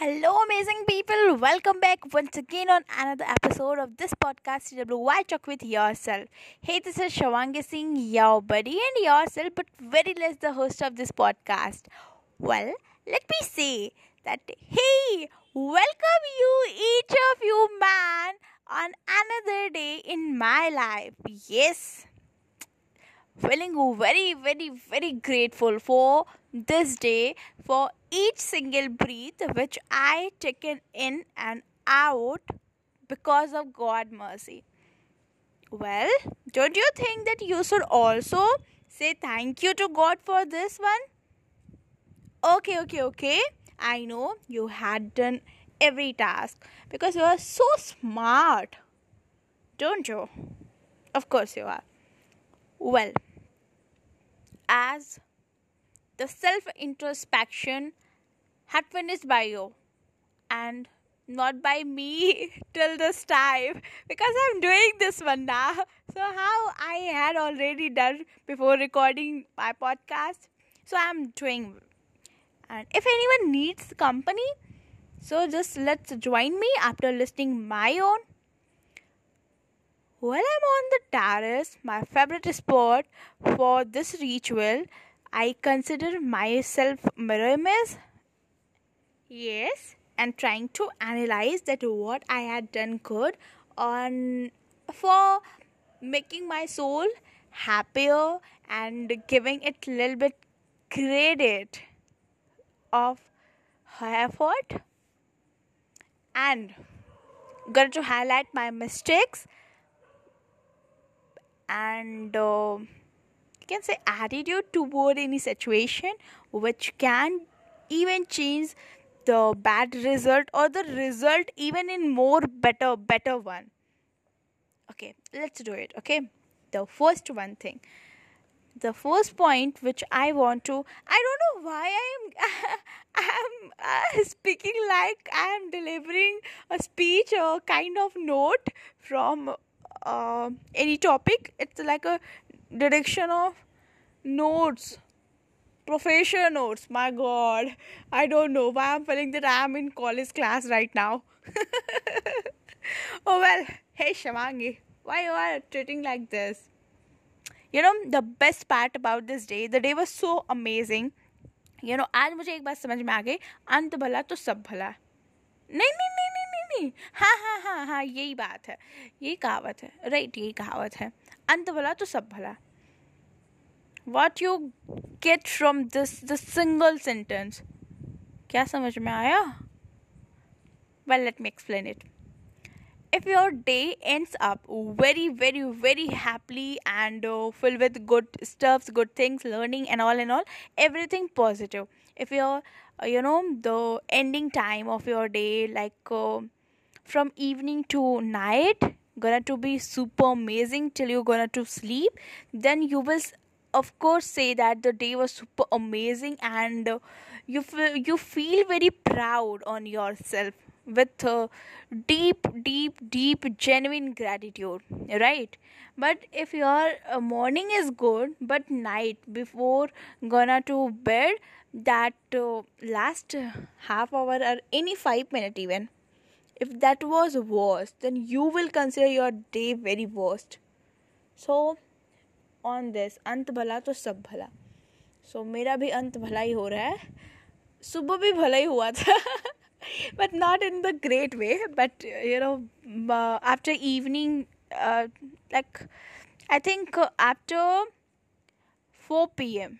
Hello amazing people, welcome back once again on another episode of this podcast CWY Talk With Yourself. Hey, this is Shwangan Singh, your buddy and yourself, but very less the host of this podcast. Well, let me say that hey, welcome you each of you man on another day in my life. Yes, feeling very very very grateful for this day, for each single breath which I taken in and out because of God's mercy. Well, don't you think that you should also say thank you to God for this one? Okay. I know you had done every task because you are so smart, don't you? Of course you are. Well, as the self-introspection had finished by you and not by me till this time, because I'm doing this one now. So how I had already done before recording my podcast, so I'm doing. And if anyone needs company, so just let's join me after listening my own. While I'm on the terrace, my favorite spot for this ritual, I consider myself mirror image. Yes, and trying to analyze that what I had done good on for making my soul happier and giving it a little bit credit of her effort, and going to highlight my mistakes and can say attitude toward any situation which can even change the bad result or the result even in more better one. Okay, let's do it. Okay, the first point which I want to, I don't know why I'm speaking like I am delivering a speech or kind of note from any topic. It's like a direction of notes, professional notes. My God, I don't know why I'm feeling that I'm in college class right now. Oh well, hey Shwangi, why you are treating like this? You know, the best part about this day, the day was so amazing. You know, आज मुझे एक बात समझ में आ गई, अंत भला तो सब भला. नहीं, हाँ, यही बात है, यही कहावत है, राइट, यही कहावत है. अंत भला तो सब भला. What you get from this single sentence? क्या समझ में आया? Well, let me explain it. If your day ends up very, very, very happily and filled with good stuffs, good things, learning and all, everything positive. If your, the ending time of your day, like from evening to night, gonna to be super amazing till you're gonna to sleep, then you will of course say that the day was super amazing and you feel very proud on yourself. With deep genuine gratitude, right? But if your morning is good, but night before gonna to bed, that last half hour or any 5 minutes even, if that was worst, then you will consider your day very worst. So on this, ant bhala to sab bhala. So mera bhi ant bhala hi ho raha hai. Subah bhi bhala hi hua tha. But not in the great way, but after evening, I think after 4 p.m.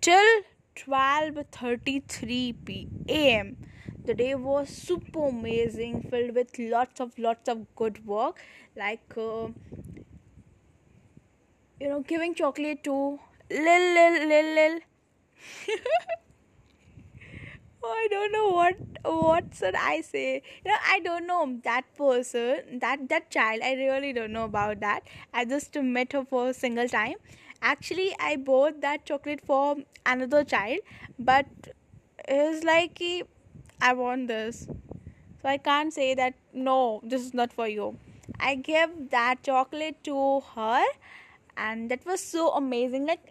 till 12:33 p.m. the day was super amazing, filled with lots of good work, like giving chocolate to Lil. Oh, I don't know what should I say. I don't know that person, that child. I really don't know about that. I just met her for a single time. Actually, I bought that chocolate for another child, but it's like I want this. So I can't say that, no, this is not for you. I gave that chocolate to her and that was so amazing. Like,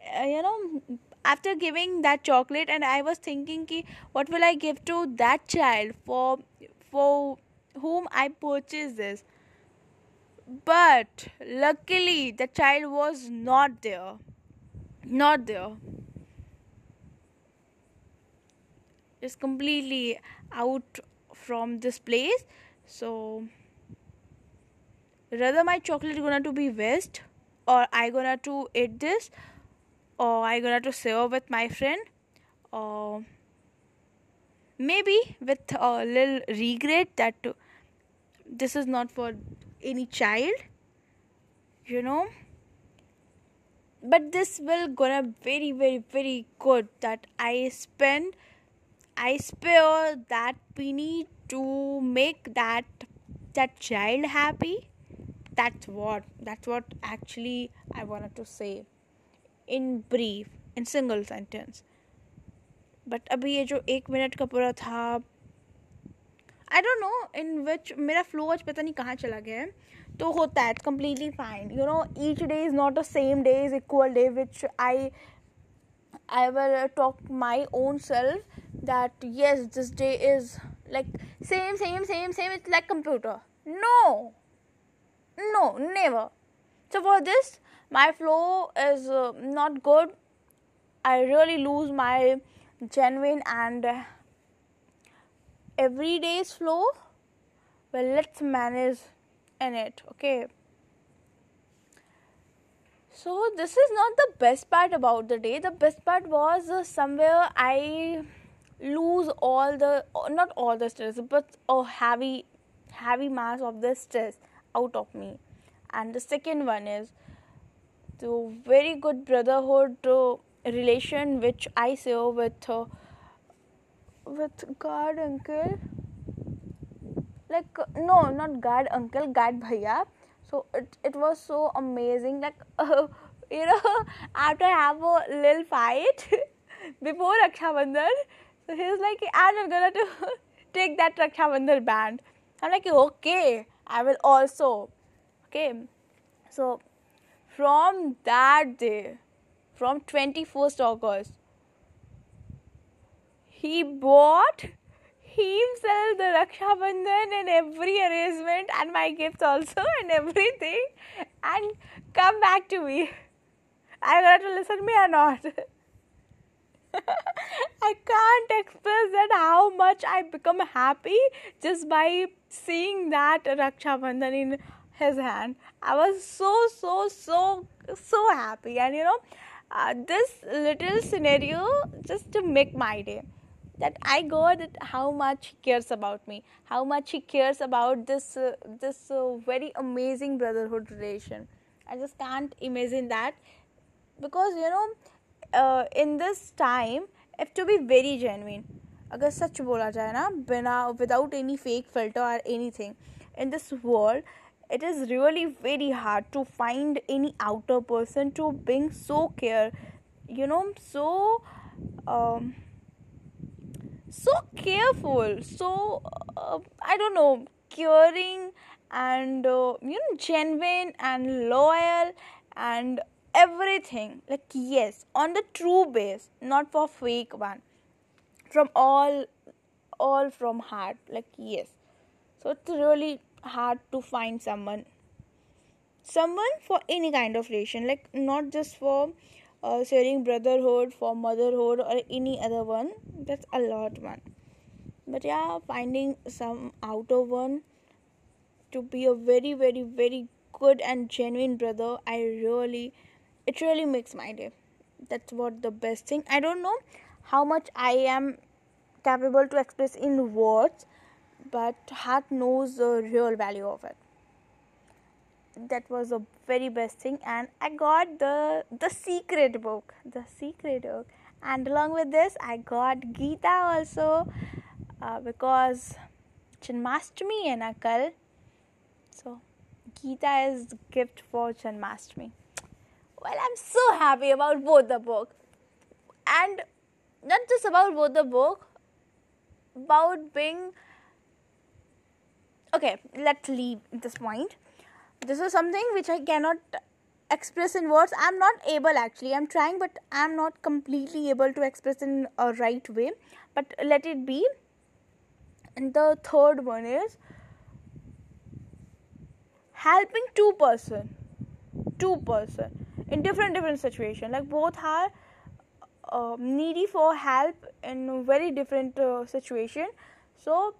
after giving that chocolate, and I was thinking ki what will I give to that child for whom I purchased this. But luckily the child was not there, just completely out from this place. So rather my chocolate gonna to be waste, or I gonna to eat this, or I gonna to serve with my friend, or maybe with a little regret that this is not for any child, you know. But this will gonna very very very good that I spare that penny to make that child happy. That's what actually I wanted to say in brief, in single sentence. But abhi ye jo 1 minute ka pura tha, I don't know in which मेरा flow आज पता नहीं कहाँ चला गया है. तो होता है, it's completely fine. You know, each day is not the same day is equal day, which I will talk my own self that yes, this day is like same. It's like computer. No, never. So for this, my flow is not good. I really lose my genuine and every day's flow. Well, let's manage in it, okay? So this is not the best part about the day. The best part was somewhere I lose not all the stress, but a heavy mass of the stress out of me. And the second one is the very good brotherhood relation which I share with God uncle, like no, not God uncle, God bhaiya. So it was so amazing, like you know, after I have a little fight before Raksha Bandhan, so he's like, I'm not gonna to take that Raksha Bandhan band. I'm like, okay, I will also. Okay, so from that day, from 21st August, he bought himself the Raksha Bandhan and every arrangement and my gifts also and everything, and come back to me. I got to listen to me or not. I can't express that how much I become happy just by seeing that Raksha Bandhan in his hand. I was so happy, and you know, this little scenario just to make my day. That I got that how much he cares about me, how much he cares about this very amazing brotherhood relation. I just can't imagine that, because you know, in this time, I have to be very genuine. Agar sach bola jaye na, without any fake filter or anything, in this world, it is really very hard to find any outer person to being so care, you know, so careful, so I don't know, caring and you know, genuine and loyal and everything, like yes, on the true base, not for fake one, from all from heart, like yes. So it's really hard to find someone for any kind of relation, like not just for sharing brotherhood, for motherhood or any other one. That's a lot one. But yeah, finding some outer one to be a very very very good and genuine brother, it really makes my day. That's what the best thing. I don't know how much I am capable to express in words, but heart knows the real value of it. That was the very best thing, and I got the secret book, and along with this I got Gita also, because Chanmashtmi hai na kal, so Gita is the gift for Chanmashtmi. Well, I'm so happy about both the book, and not just about both the book, about being okay. Let's leave this point. This is something which I cannot express in words. I'm not able actually. I'm trying, but I'm not completely able to express in a right way. But let it be. And the third one is helping two person in different situation. Like both are needy for help in very different situation. So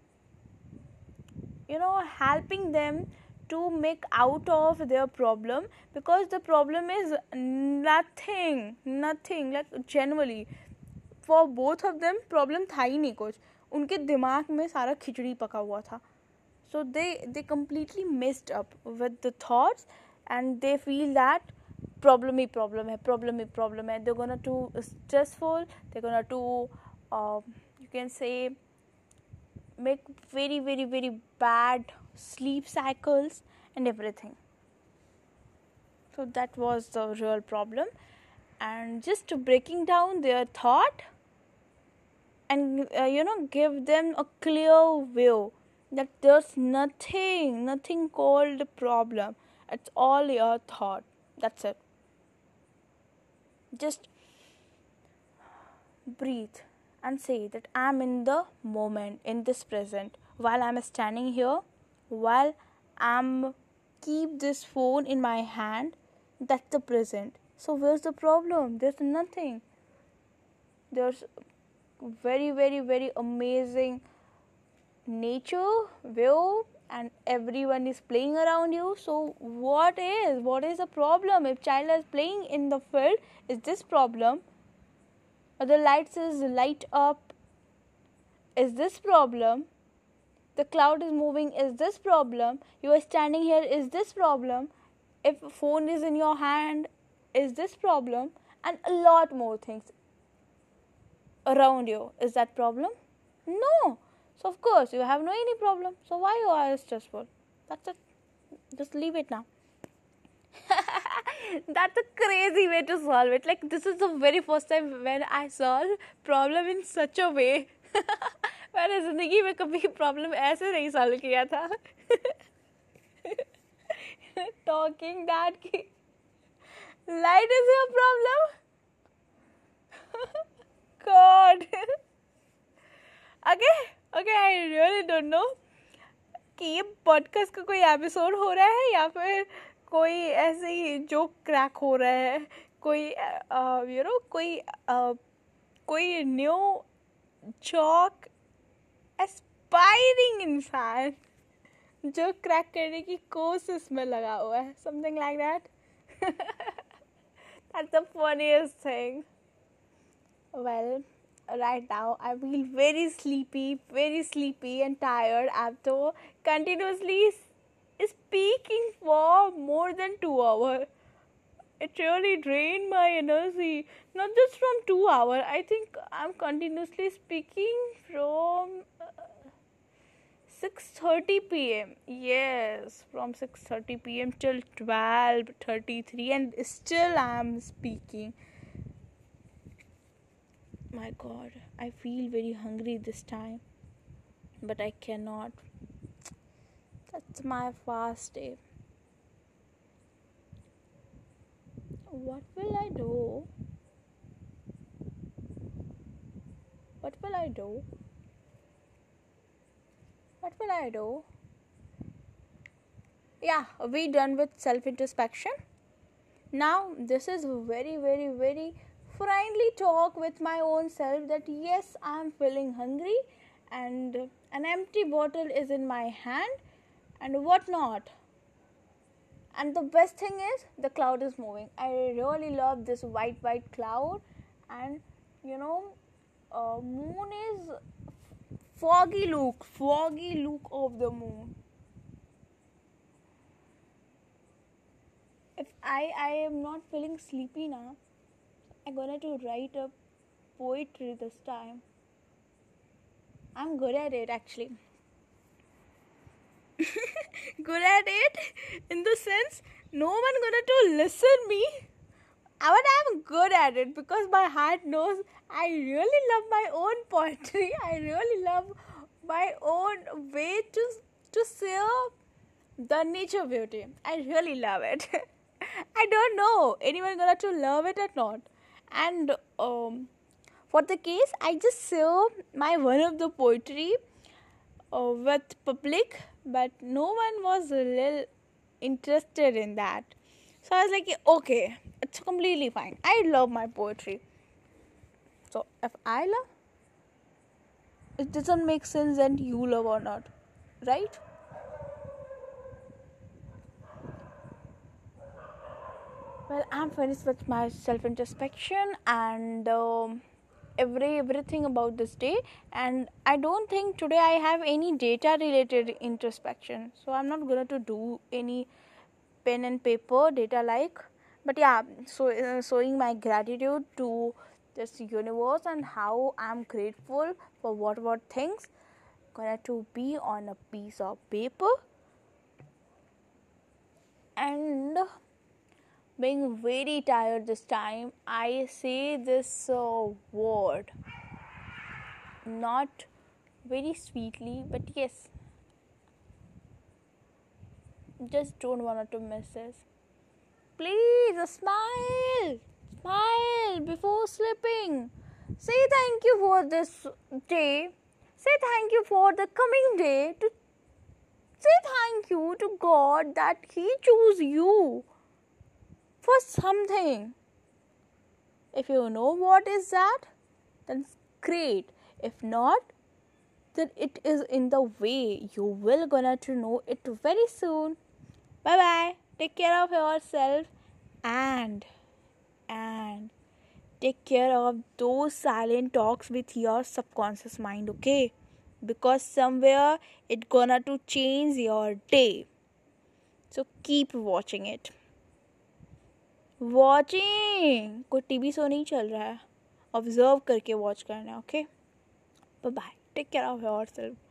helping them to make out of their problem, because the problem is nothing. Like generally for both of them problem tha hi nahi kuch. उनके दिमाग में सारा खिचड़ी पका हुआ था. So they completely messed up with the thoughts and they feel that problem he problem है. They're gonna too stressful. They're gonna too you can say make very very very bad sleep cycles and everything. So that was the real problem. And just breaking down their thought and give them a clear view that there's nothing called problem. It's all your thought. That's it. Just breathe and say that I'm in the moment, in this present. While I'm standing here, while I'm keep this phone in my hand, that's the present. So where's the problem? There's nothing. There's very very very amazing nature, view, and everyone is playing around you. So what is the problem? If child is playing in the field, is this problem? Or the lights is light up, is this problem? The cloud is moving, is this problem? You are standing here, is this problem? If phone is in your hand, is this problem? And a lot more things around you. Is that problem? No. So of course you have no any problem. So why you are stressful? That's it. Just leave it now. That's a crazy way to solve it. Like this is the very first time when I solve problem in such a way. मैंने जिंदगी में कभी problem ऐसे नहीं solve किया था. Talking that ki light is your problem. God. Okay, I really don't know कि ये podcast का कोई episode हो रहा है या फिर कोई ऐसे ही joke crack हो रहा है, कोई कोई new joke aspiring इंसान जो crack करने की कोशिश में लगा हुआ है, something like that. That's the funniest thing. Well, right now I feel very sleepy and tired after continuously speaking for more than 2 hours. It really drained my energy. Not just from 2 hours. I think I'm continuously speaking from 6:30 p.m. Yes, from 6:30 p.m. till 12:33, and still I'm speaking. My God, I feel very hungry this time, but I cannot. That's my fast day. What will I do? Yeah, we done with self-introspection. Now, this is very, very, very finally talk with my own self that yes, I'm feeling hungry and an empty bottle is in my hand and whatnot. And the best thing is the cloud is moving. I really love this white cloud, and moon is foggy look of the moon. If I am not feeling sleepy now, I'm gonna to write a poetry this time. I'm good at it actually. Good at it in the sense no one gonna to listen me, but I'm good at it because my heart knows I really love my own poetry. I really love my own way to share the nature beauty. I really love it. I don't know anyone gonna to love it or not. And for the case, I just saw my one of the poetry with public, but no one was really interested in that. So I was like, okay, it's completely fine. I love my poetry. So if I love, it doesn't make sense that you love or not, right? Well, I'm finished with my self-introspection and everything about this day. And I don't think today I have any data-related introspection. So I'm not going to do any pen and paper data-like. But yeah, so showing my gratitude to this universe and how I'm grateful for what things gonna to be on a piece of paper. And being very tired this time, I say this word, not very sweetly, but yes, just don't want to miss this. Please, a smile. Smile before sleeping. Say thank you for this day. Say thank you for the coming day. To say thank you to God that He chose you for something. If you know what is that, then great. If not, then it is in the way. You will gonna to know it very soon. Bye bye. Take care of yourself and take care of those silent talks with your subconscious mind, okay? Because somewhere it's gonna to change your day. So keep watching it. Watching! कोई TV show नहीं चल रहा है. Observe करके watch करना, okay? Bye-bye. Take care of yourself.